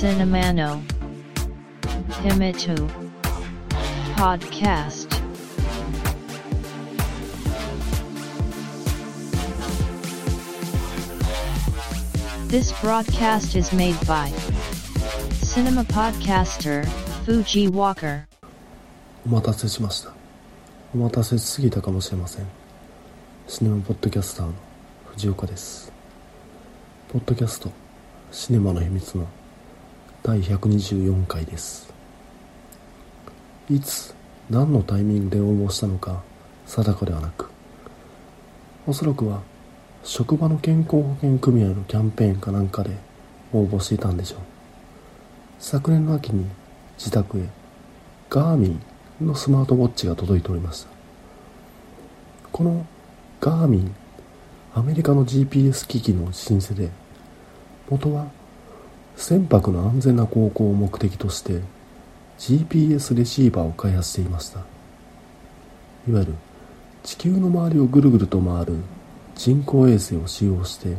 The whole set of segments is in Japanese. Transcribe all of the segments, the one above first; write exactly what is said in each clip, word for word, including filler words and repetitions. Cinemano Himitu Podcast This broadcast is made by Cinema Podcaster Fuji Walker お待たせしました。お待たせしすぎたかもしれません。シネマポッドキャスターの藤岡です。ポッドキャストシネマの秘密のだいひゃくにじゅうよんかいです。いつ何のタイミングで応募したのか定かではなく、おそらくは職場の健康保険組合のキャンペーンかなんかで応募していたんでしょう。昨年の秋に自宅へガーミンのスマートウォッチが届いておりました。このガーミン、アメリカの ジーピーエス 機器の老舗で、元は船舶の安全な航行を目的として ジーピーエス レシーバーを開発していました。いわゆる地球の周りをぐるぐると回る人工衛星を使用して、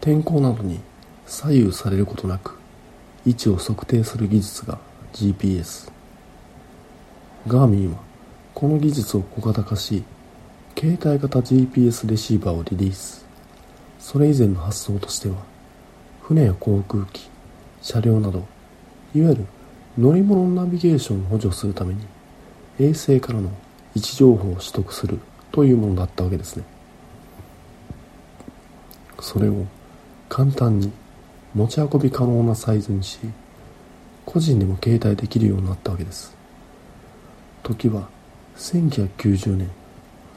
天候などに左右されることなく位置を測定する技術が ジーピーエス。 ガーミンはこの技術を小型化し、携帯型 ジーピーエス レシーバーをリリース。それ以前の発想としては、船や航空機、車両など、いわゆる乗り物のナビゲーションを補助するために衛星からの位置情報を取得するというものだったわけですね。それを簡単に持ち運び可能なサイズにし、個人でも携帯できるようになったわけです。時はせんきゅうひゃくきゅうじゅうねん、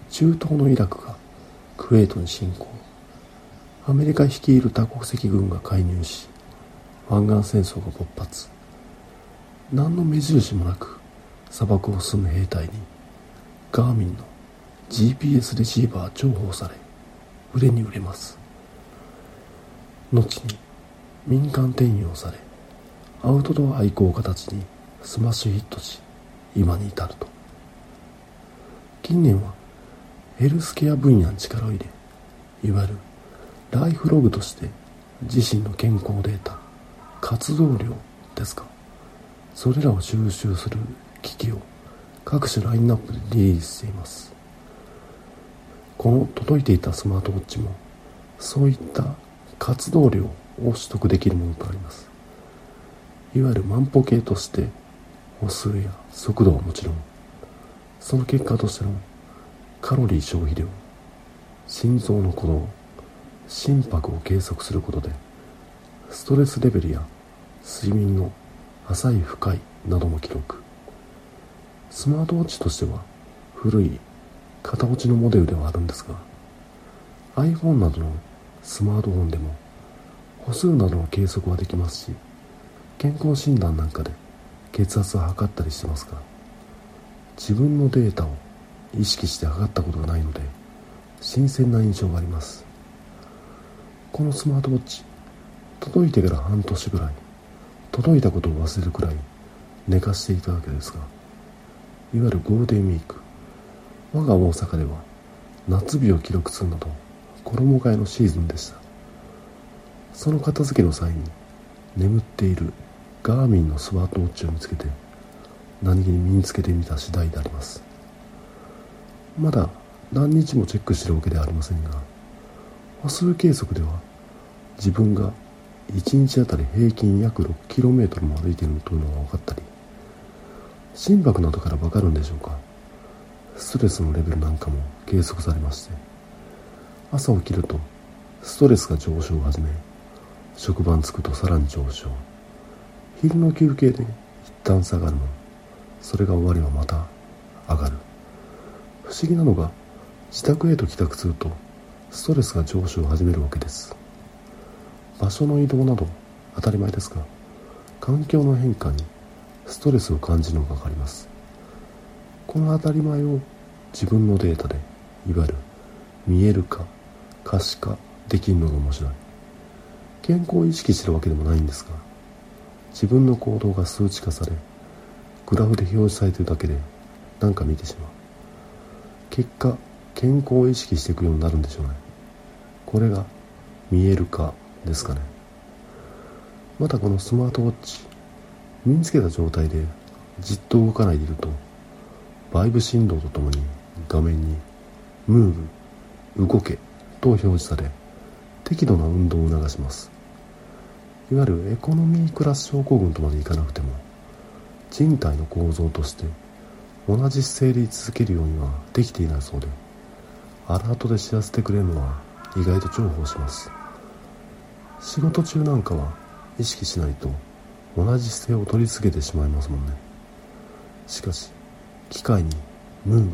中東のイラクがクウェートに侵攻、アメリカ率いる多国籍軍が介入し、湾岸戦争が勃発。何の目印もなく砂漠を進む兵隊にガーミンの ジーピーエス レシーバーは重宝され、売れに売れます。後に民間転用され、アウトドア愛好家たちにスマッシュヒットし、今に至ると。近年はヘルスケア分野に力を入れ、いわゆるライフログとして自身の健康データ、活動量ですか、それらを収集する機器を各種ラインナップでリリースしています。この届いていたスマートウォッチもそういった活動量を取得できるものとなります。いわゆる万歩計として歩数や速度はもちろん、その結果としてのカロリー消費量、心臓の鼓動、心拍を計測することでストレスレベルや睡眠の浅い深いなども記録。スマートウォッチとしては古い型落ちのモデルではあるんですが、 iPhone などのスマートフォンでも歩数などの計測はできますし、健康診断なんかで血圧を測ったりしてますから、自分のデータを意識して測ったことがないので新鮮な印象があります。このスマートウォッチ、届いてから半年ぐらい、届いたことを忘れるくらい寝かしていたわけですが、いわゆるゴールデンウィーク、我が大阪では夏日を記録するなど衣替えのシーズンでした。その片付けの際に眠っているガーミンのスマートウォッチを見つけて、何気に身につけてみた次第であります。まだ何日もチェックしてるわけではありませんが、歩数計測では自分がいちにちあたり平均約 ろくキロメートル も歩いているというのが分かったり、心拍などから分かるんでしょうか、ストレスのレベルなんかも計測されまして、朝起きるとストレスが上昇をはじめ、職場に着くとさらに上昇、昼の休憩で一旦下がるも、それが終わればまた上がる。不思議なのが、自宅へと帰宅するとストレスが上昇を始めるわけです。場所の移動など当たり前ですが、環境の変化にストレスを感じるのが分かります。この当たり前を自分のデータで、いわゆる見えるか可視化できるのが面白い。健康を意識してるわけでもないんですが、自分の行動が数値化され、グラフで表示されてるだけで何か見てしまう。結果、健康を意識していくようになるんでしょうね。これが見える化ですかね。またこのスマートウォッチ身につけた状態でじっと動かないでいると、バイブ振動とともに画面にムーブ、動けと表示され、適度な運動を促します。いわゆるエコノミークラス症候群とまでいかなくても、人体の構造として同じ姿勢で居続けるようにはできていないそうで、アラートで知らせてくれるのは意外と重宝します。仕事中なんかは意識しないと同じ姿勢を取り続けてしまいますもんね。しかし機械にムー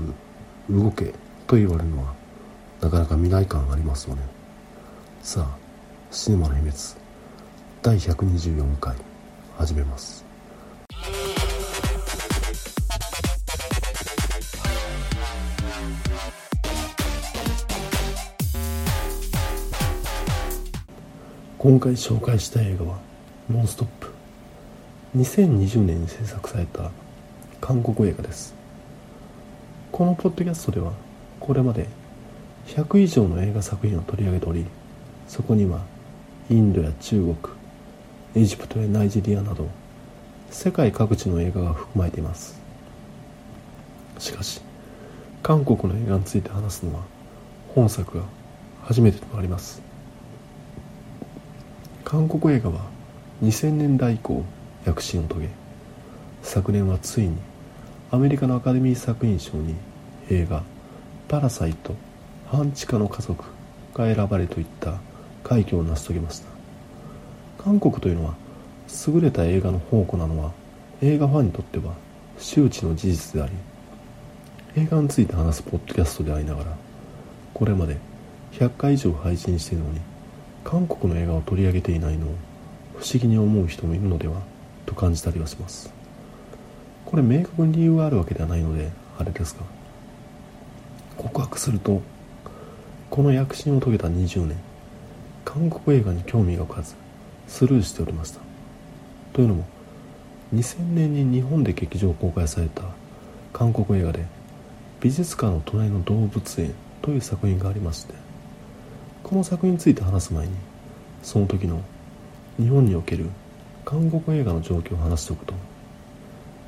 ブ、動けと言われるのはなかなか未来感がありますよね。さあ、シネマの秘密だいひゃくにじゅうよんかい始めます。今回紹介した映画はノンストップ。にせんにじゅうねんに制作された韓国映画です。このポッドキャストではこれまでひゃく以上の映画作品を取り上げており、そこにはインドや中国、エジプトやナイジェリアなど世界各地の映画が含まれています。しかし韓国の映画について話すのは本作が初めてとなります。韓国映画はにせんねんだい以降躍進を遂げ、昨年はついにアメリカのアカデミー作品賞に映画パラサイト半地下の家族が選ばれといった快挙を成し遂げました。韓国というのは優れた映画の宝庫なのは映画ファンにとっては周知の事実であり、映画について話すポッドキャストでありながら、これまでひゃっかい以上配信しているのに韓国の映画を取り上げていないのを不思議に思う人もいるのではと感じたりはします。これ明確に理由があるわけではないのであれですが、告白するとこの躍進を遂げたにじゅうねん、韓国映画に興味が湧かずスルーしておりました。というのもにせんねんに日本で劇場公開された韓国映画で美術館の隣の動物園という作品がありまして、この作品について話す前にその時の日本における韓国映画の状況を話しておくと、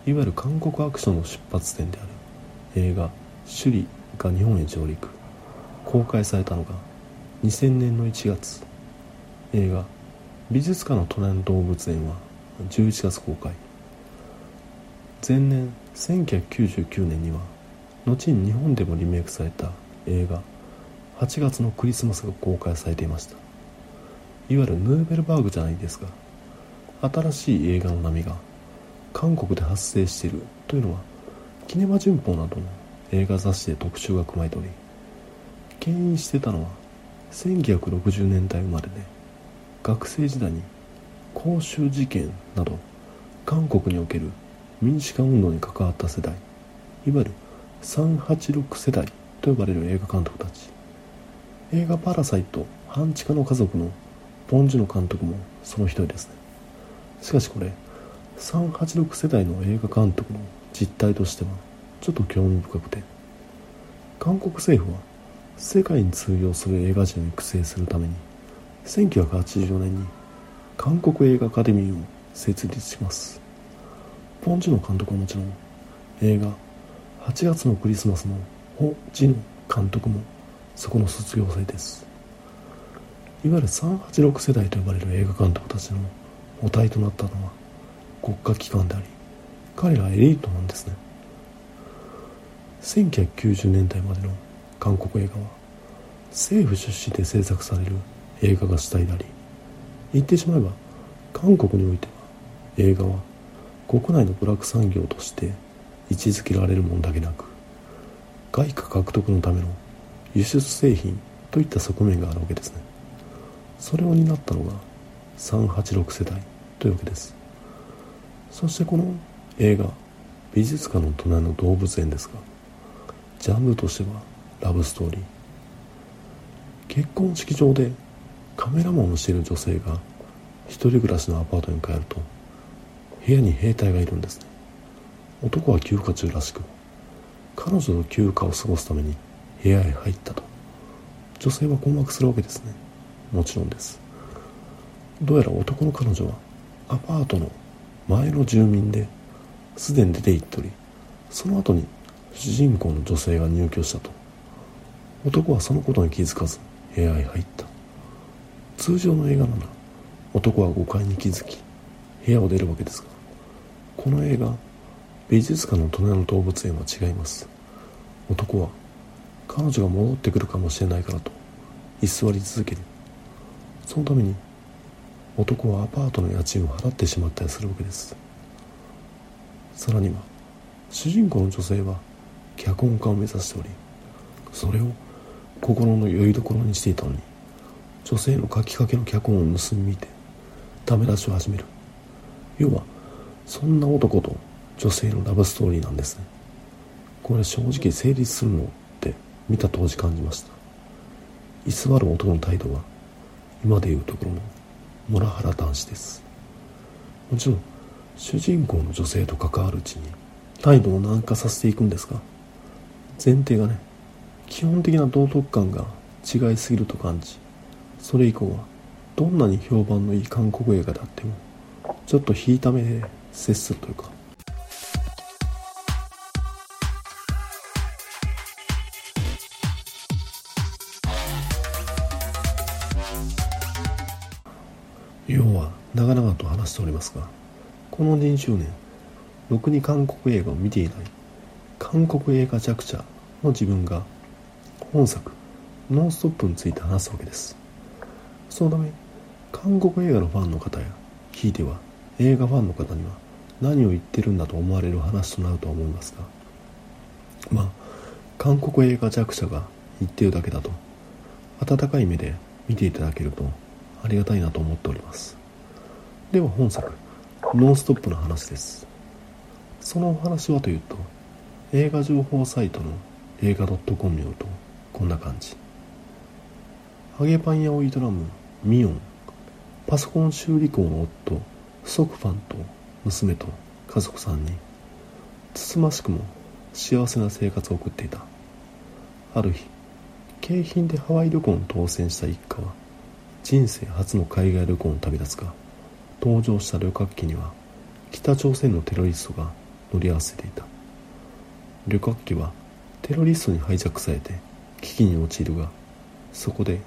いわゆる韓国アクションの出発点である映画「首里」が日本へ上陸、公開されたのがにせんねんのいちがつ。映画「美術館の隣の動物園」はじゅういちがつ公開。前年せんきゅうひゃくきゅうじゅうきゅうねんには後に日本でもリメイクされた映画はちがつのクリスマスが公開されていました。いわゆるヌーベルバーグじゃないですが、新しい映画の波が韓国で発生しているというのはキネマ旬報などの映画雑誌で特集が組まれており、牽引していたのはせんきゅうひゃくろくじゅうねんだい生まれで、学生時代に光州事件など韓国における民主化運動に関わった世代、いわゆるさんはちろく世代と呼ばれる映画監督たち。映画パラサイト半地下の家族のボンジュノ監督もその一人ですね。しかしこれさんはちろく世代の映画監督の実態としてはちょっと興味深くて、韓国政府は世界に通用する映画人を育成するためにせんきゅうひゃくはちじゅうよねんに韓国映画アカデミーを設立します。ボンジュノ監督はもちろん映画はちがつのクリスマスのホ・ジノ監督もそこの卒業生です。いわゆるさんはちろく世代と呼ばれる映画監督たちの母体となったのは国家機関であり、彼らはエリートなんですね。せんきゅうひゃくきゅうじゅうねんだいまでの韓国映画は政府出資で制作される映画が主体であり、言ってしまえば韓国においては映画は国内の娯楽産業として位置づけられるものだけなく、外貨獲得のための輸出製品といった側面があるわけですね。それを担ったのがさんはちろく世代というわけです。そしてこの映画美術館の隣の動物園ですが、ジャンルとしてはラブストーリー。結婚式場でカメラマンをしている女性が一人暮らしのアパートに帰ると、部屋に兵隊がいるんですね。男は休暇中らしく、彼女と休暇を過ごすために部屋へ入ったと女性は困惑するわけですね。もちろんです。どうやら男の彼女はアパートの前の住民ですでに出て行っとり、その後に主人公の女性が入居したと。男はそのことに気づかず部屋へ入った。通常の映画なら男は誤解に気づき部屋を出るわけですが、この映画、美術館の隣の動物園は違います。男は彼女が戻ってくるかもしれないからと居座り続ける。そのために男はアパートの家賃を払ってしまったりするわけです。さらには主人公の女性は脚本家を目指しており、それを心の拠り所にしていたのに、女性の書きかけの脚本を盗み見てダメ出しを始める。要はそんな男と女性のラブストーリーなんですね。これ正直成立するのって見た当時感じました。居座る男の態度は今でいうところのモラハラ男子です。もちろん主人公の女性と関わるうちに態度を軟化させていくんですが、前提がね、基本的な道徳観が違いすぎると感じ、それ以降はどんなに評判のいい韓国映画であってもちょっと引いた目で接するというか、要は長々と話しておりますが、このにじゅうねんろくに韓国映画を見ていない韓国映画弱者の自分が本作ノンストップについて話すわけです。そのため韓国映画のファンの方やひいては映画ファンの方には何を言ってるんだと思われる話となると思いますが、まあ韓国映画弱者が言ってるだけだと温かい目で見ていただけるとありがたいなと思っております。では本作ノンストップの話です。そのお話はというと、映画情報サイトの映画 .com によるとこんな感じ。揚げパン屋を営むミヨン、パソコン修理工の夫ソクファンと娘と家族さんにんにつつましくも幸せな生活を送っていた。ある日、景品でハワイ旅行に当選した一家は人生初の海外旅行に旅立つが、搭乗した旅客機には北朝鮮のテロリストが乗り合わせていた。旅客機はテロリストにハイジャックされて危機に陥るが、そこで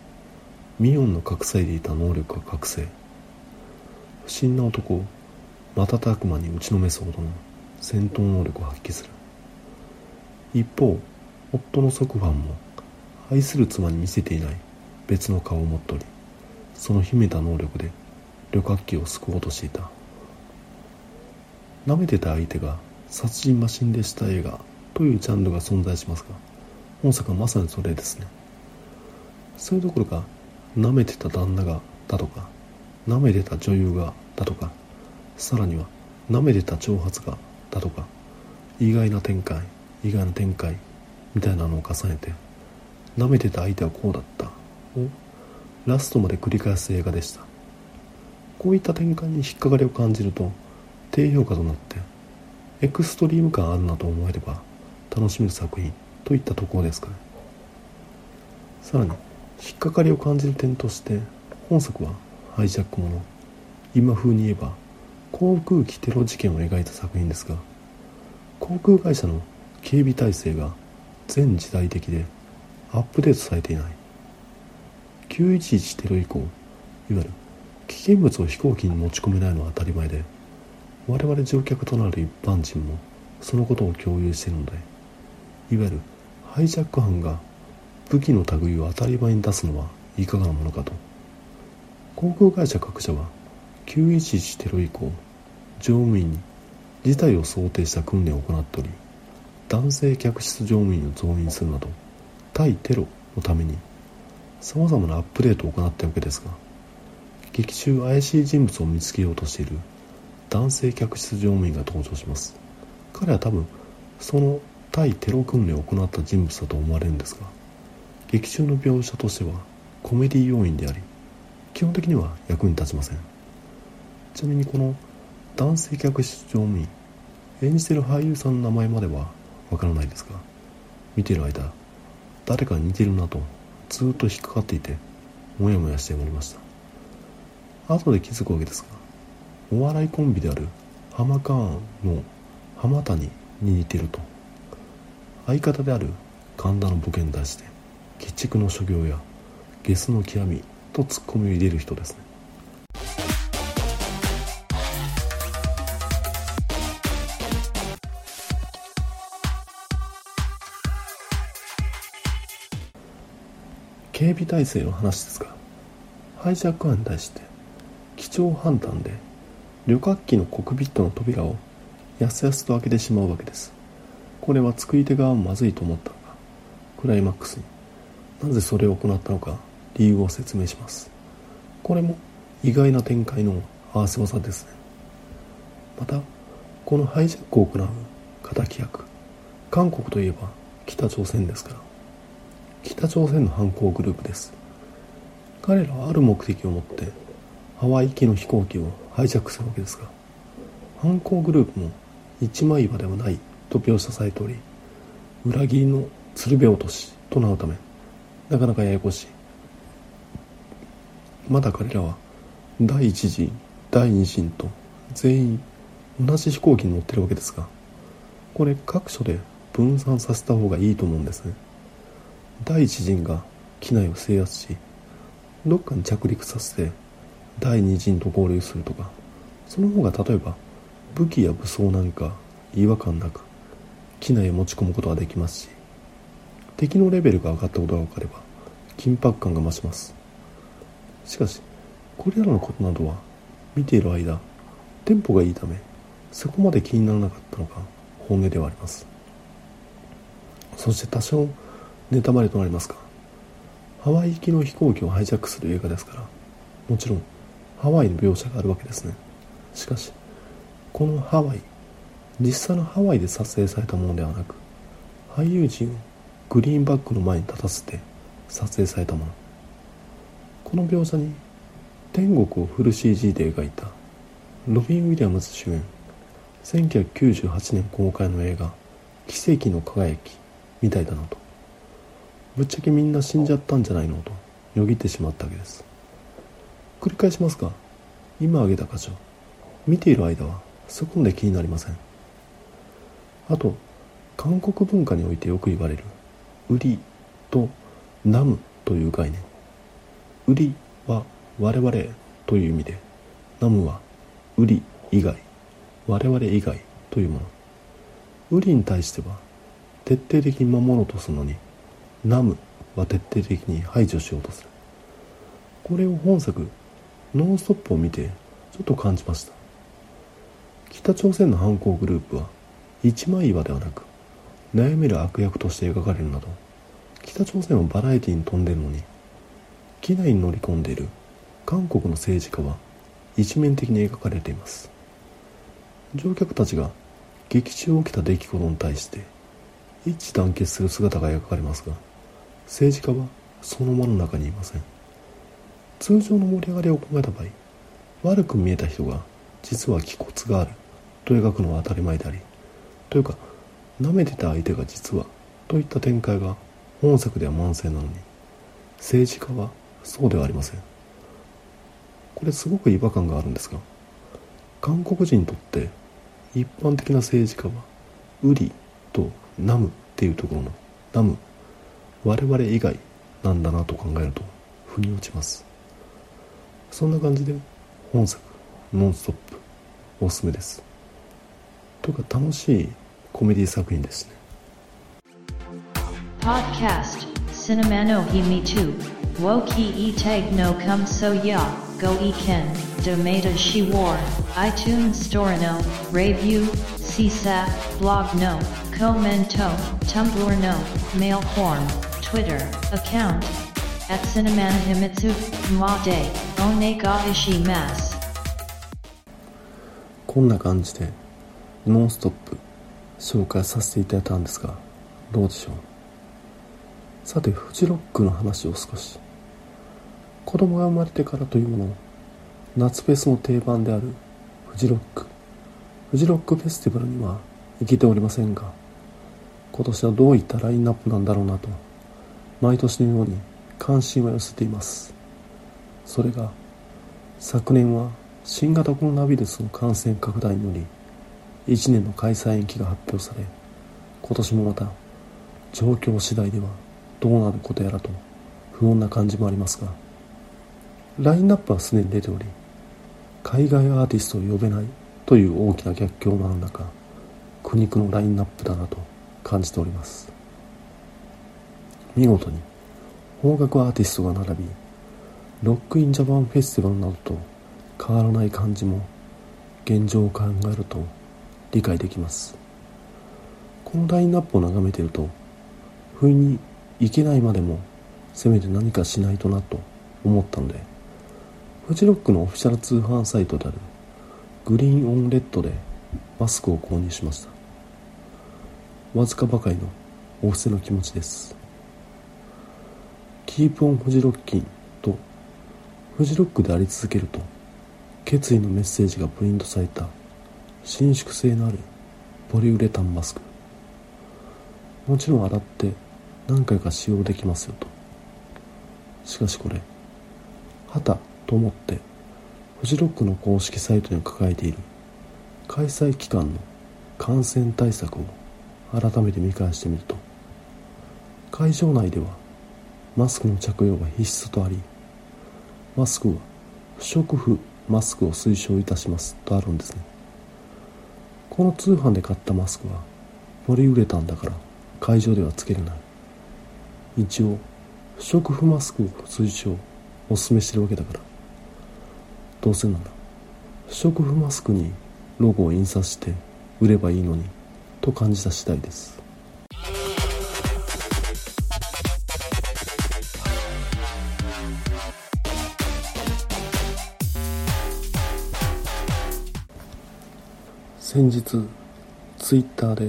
ミヨンの隠されていた能力が覚醒。不審な男を瞬く間に打ちのめすほどの戦闘能力を発揮する。一方、夫のソクファンも愛する妻に見せていない別の顔を持っており、その秘めた能力で旅客機を救おうとしていた。舐めてた相手が殺人マシンでした映画というジャンルが存在しますが、本作はまさにそれですね。それどころか、舐めてた旦那がだとか、舐めてた女優がだとか、さらには舐めてた挑発がだとか、意外な展開意外な展開みたいなのを重ねて、舐めてた相手はこうだったをラストまで繰り返す映画でした。こういった展開に引っかかりを感じると低評価となって、エクストリーム感あるなと思えれば楽しめる作品といったところですかね。さらに引っかかりを感じる点として、本作はハイジャックもの、今風に言えば航空機テロ事件を描いた作品ですが、航空会社の警備体制が全時代的でアップデートされていない。きゅういちいちテロ以降、いわゆる危険物を飛行機に持ち込めないのは当たり前で、我々乗客となる一般人もそのことを共有しているので、いわゆるハイジャック犯が武器の類を当たり前に出すのはいかがなものかと。航空会社各社はきゅういちいちテロ以降、乗務員に事態を想定した訓練を行っており、男性客室乗務員を増員するなど対テロのためにさまざまなアップデートを行ったわけですが、劇中怪しい人物を見つけようとしている男性客室乗務員が登場します。彼は多分その対テロ訓練を行った人物だと思われるんですが、劇中の描写としてはコメディ要因であり、基本的には役に立ちません。ちなみにこの男性客室乗務員、演じている俳優さんの名前まではわからないですが、見ている間誰かに似てるなとずっと引っかかっていて、もやもやしておりました。後で気づくわけですが、お笑いコンビであるハマカーンの浜谷に似ていると。相方である神田のボケに対して鬼畜の所業やゲスの極みとツッコミを入れる人ですね。警備体制の話ですが、ハイジャック犯に対して基調判断で旅客機のコックピットの扉をやすやすと開けてしまうわけです。これは作り手側はまずいと思ったのか、クライマックスになぜそれを行ったのか理由を説明します。これも意外な展開の合わせ技ですね。またこのハイジャックを行う敵役、韓国といえば北朝鮮ですから北朝鮮の犯行グループです。彼らはある目的を持ってハワイ行きの飛行機をハイジャックするわけですが、犯行グループも一枚岩ではないと描写されており、裏切りの鶴瓶落としとなるためなかなかややこしい。まだ彼らは第一陣第二陣と全員同じ飛行機に乗ってるわけですが、これ各所で分散させた方がいいと思うんですね。第一陣が機内を制圧し、どっかに着陸させて第二陣と合流するとか、その方が例えば武器や武装なんか違和感なく機内へ持ち込むことができますし、敵のレベルが上がったことが分かれば緊迫感が増します。しかしこれらのことなどは見ている間テンポがいいためそこまで気にならなかったのが本音ではあります。そして多少ネタバレとなりますが、ハワイ行きの飛行機をハイジャックする映画ですから、もちろんハワイの描写があるわけですね。しかしこのハワイ、実際のハワイで撮影されたものではなく、俳優陣をグリーンバックの前に立たせて撮影されたもの。この描写に天国をフル シージー で描いたロビン・ウィリアムズ主演、せんきゅうひゃくきゅうじゅうはちねん公開の映画奇跡の輝きみたいだなと。ぶっちゃけみんな死んじゃったんじゃないのとよぎってしまったわけです。繰り返しますが、今挙げた箇所見ている間はそこまで気になりません。あと韓国文化においてよく言われるウリとナムという概念。ウリは我々という意味で、ナムはウリ以外、我々以外というもの。ウリに対しては徹底的に守ろうとするのに、ナムは徹底的に排除しようとする。これを本作ノンストップを見てちょっと感じました。北朝鮮の犯行グループは一枚岩ではなく悩める悪役として描かれるなど、北朝鮮はバラエティに富んでいるのに、機内に乗り込んでいる韓国の政治家は一面的に描かれています。乗客たちが劇中起きた出来事に対して一致団結する姿が描かれますが、政治家はその輪の中にいません。通常の盛り上がりを考えた場合、悪く見えた人が実は気骨があると描くのは当たり前であり、というか舐めてた相手が実はといった展開が本作では満載なのに、政治家はそうではありません。これすごく違和感があるんですが、韓国人にとって一般的な政治家はウリとナムっていうところのナム、我々以外なんだなと考えると腑に落ちます。そんな感じで本作ノンストップおすすめです。というか楽しいコメディ作品ですね。ポッドキャストシネマの秘密Woki e-tag no cum so ya, go e-ken, domata shiwar, iTunes store no, review, C S A P, blog no, commento, Tumblr no, mail form, Twitter, account, at cineman himitsu, made, onegaishimasu mas。 こんな感じでノンストップ紹介させていただいたんですが、どうでしょう。さてフジロックの話を少し。子供が生まれてからというもの、夏フェスの定番であるフジロックフジロックフェスティバルには行けておりませんが、今年はどういったラインナップなんだろうなと毎年のように関心は寄せています。それが昨年は新型コロナウイルスの感染拡大によりいちねんの開催延期が発表され、今年もまた状況次第ではどうなることやらと不穏な感じもありますが、ラインナップはすでに出ており、海外アーティストを呼べないという大きな逆境もある中、苦肉のラインナップだなと感じております。見事に邦楽アーティストが並び、ロックインジャパンフェスティバルなどと変わらない感じも現状を考えると理解できます。このラインナップを眺めていると、不意にいけないまでもせめて何かしないとなと思ったので、フジロックのオフィシャル通販サイトであるグリーンオンレッドでマスクを購入しました。わずかばかりのお布施の気持ちです。キープオンフジロッキンとフジロックであり続けると決意のメッセージがプリントされた伸縮性のあるポリウレタンマスク、もちろん洗って何回か使用できますよと。しかしこれ旗と思ってフジロックの公式サイトに抱えている開催期間の感染対策を改めて見返してみると、会場内ではマスクの着用が必須とあり、マスクは不織布マスクを推奨いたしますとあるんですね。この通販で買ったマスクはポリウレタンだから会場ではつけれない。一応不織布マスクを推奨お勧めしてるわけだから、どうせなら不織布マスクにロゴを印刷して売ればいいのにと感じた次第です。先日ツイッターで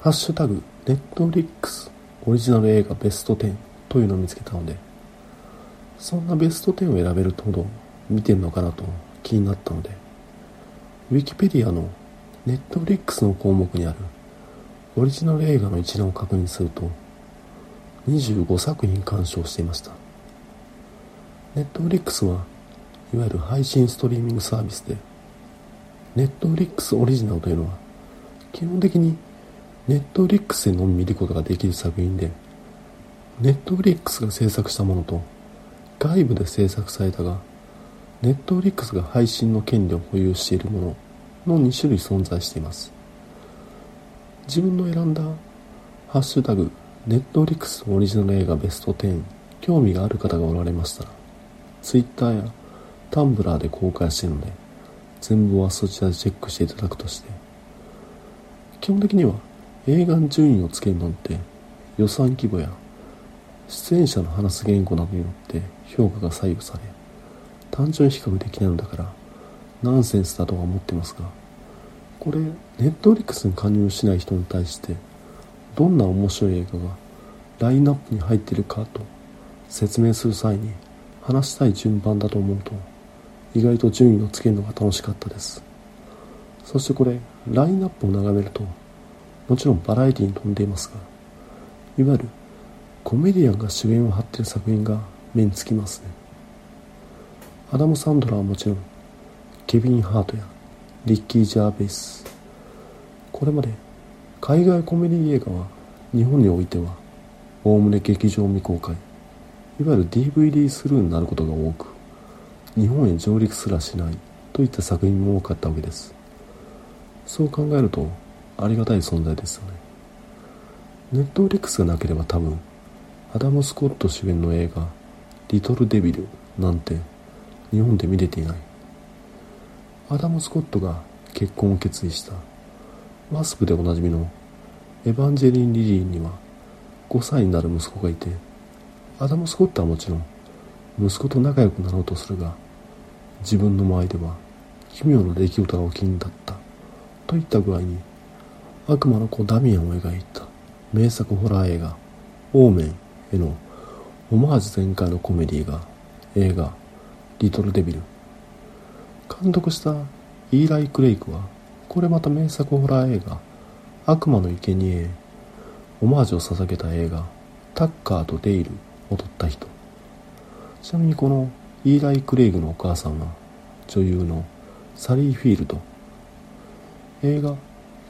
ハッシュタグNetflixオリジナル映画ベストじゅうというのを見つけたので、そんなベストじゅうを選べるほど見てるのかなと気になったので、ウィキペディアのネットフリックスの項目にあるオリジナル映画の一覧を確認すると、にじゅうごさく品鑑賞していました。ネットフリックスはいわゆる配信ストリーミングサービスで、ネットフリックスオリジナルというのは基本的にネットフリックスでのみ見ることができる作品で、ネットフリックスが制作したものと外部で制作されたがネットフリックスが配信の権利を保有しているもののに種類存在しています。自分の選んだハッシュタグネットフリックスオリジナル映画ベストじゅう、興味がある方がおられましたらツイッターやタンブラーで公開しているので、全部はそちらでチェックしていただくとして、基本的には映画の順位をつけるのって予算規模や出演者の話す言語などによって評価が左右され、単純比較できないのだからナンセンスだとは思ってますが、これネットフリックスに加入しない人に対してどんな面白い映画がラインナップに入っているかと説明する際に話したい順番だと思うと、意外と順位をつけるのが楽しかったです。そしてこれラインナップを眺めると、もちろんバラエティに富んでいますが、いわゆるコメディアンが主演を張っている作品が目につきますね。アダム・サンドラーはもちろん、ケビン・ハートやリッキー・ジャーベイス、これまで海外コメディ映画は日本においてはおおむね劇場未公開、いわゆる ディーブイディー スルーになることが多く、日本へ上陸すらしないといった作品も多かったわけです。そう考えるとありがたい存在ですよね。ネットフリックスがなければ多分アダム・スコット主演の映画リトル・デビルなんて日本で見れていない。アダム・スコットが結婚を決意したマスクでおなじみのエヴァンジェリン・リリーにはごさいになる息子がいて、アダム・スコットはもちろん息子と仲良くなろうとするが、自分の周りでは奇妙な出来事が起きんだったといった具合に、悪魔の子ダミアンを描いた名作ホラー映画オーメンへのオマージュ全開のコメディが映画リトルデビル。監督したイーライ・クレイクはこれまた名作ホラー映画悪魔の生贄へオマージュを捧げた映画タッカーとデイルを撮った人。ちなみにこのイーライ・クレイグのお母さんは女優のサリー・フィールド、映画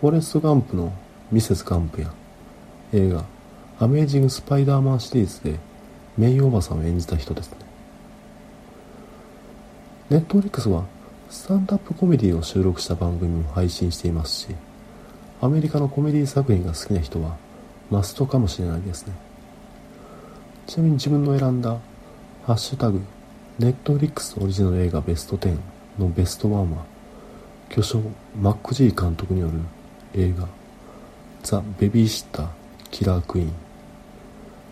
フォレスト・ガンプのミセス・ガンプや映画アメージング・スパイダーマンシリーズでメイおばさんを演じた人ですね。ネットフリックスはスタンドアップコメディを収録した番組も配信していますし、アメリカのコメディ作品が好きな人はマストかもしれないですね。ちなみに自分の選んだハッシュタグネットフリックスオリジナル映画ベストじゅうのベストワンは、巨匠マック・ジー監督による映画ザ・ベビーシッター・キラー・クイーン。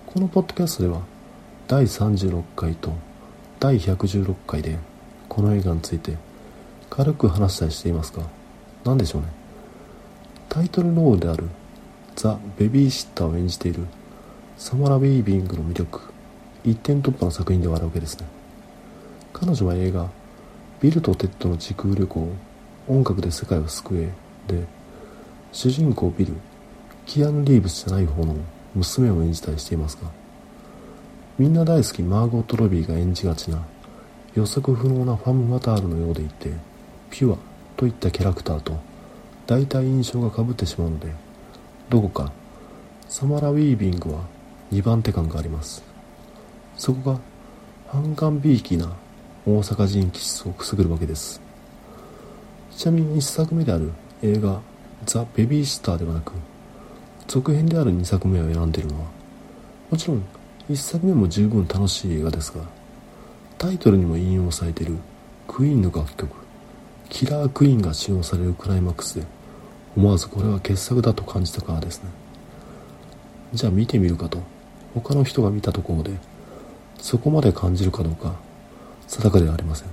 このポッドキャストではだいさんじゅうろっかいとだいひゃくじゅうろっかいでこの映画について軽く話したりしていますが、何でしょうね。タイトルロールであるザ・ベビーシッターを演じているサマラ・ウィービングの魅力、一点突破の作品ではあるわけですね。彼女は映画ビルとテッドの時空旅行、音楽で世界を救えで、主人公ビル、キアヌ・リーブスじゃない方の娘を演じたりしていますが、みんな大好きマーゴット・ロビーが演じがちな予測不能なファム・マタールのようでいて、ピュアといったキャラクターと大体印象が被ってしまうので、どこかサマラ・ウィービングはにばんて感があります。そこが反感びいきな大阪人気質をくすぐるわけです。ちなみにいっさくめである映画ザ・ベビーシッターではなく、続編であるにさくめを選んでいるのは、もちろんいっさくめも十分楽しい映画ですが、タイトルにも引用されているクイーンの楽曲キラークイーンが使用されるクライマックスで、思わずこれは傑作だと感じたからですね。じゃあ見てみるかと他の人が見たところで、そこまで感じるかどうか定かではありません。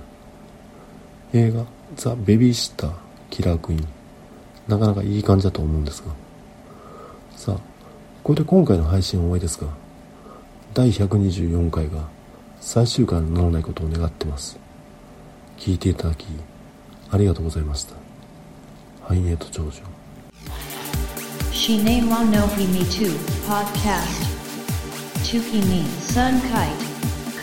映画ザ・ベビーシッター・キラークイーン、なかなかいい感じだと思うんですが、さあこれで今回の配信は終わりですが、だいひゃくにじゅうよんかいが最終回にならないことを願ってます。聞いていただきありがとうございました。繁栄と長寿 Shine wa no Himi two podcast Tsukimi Sun Kite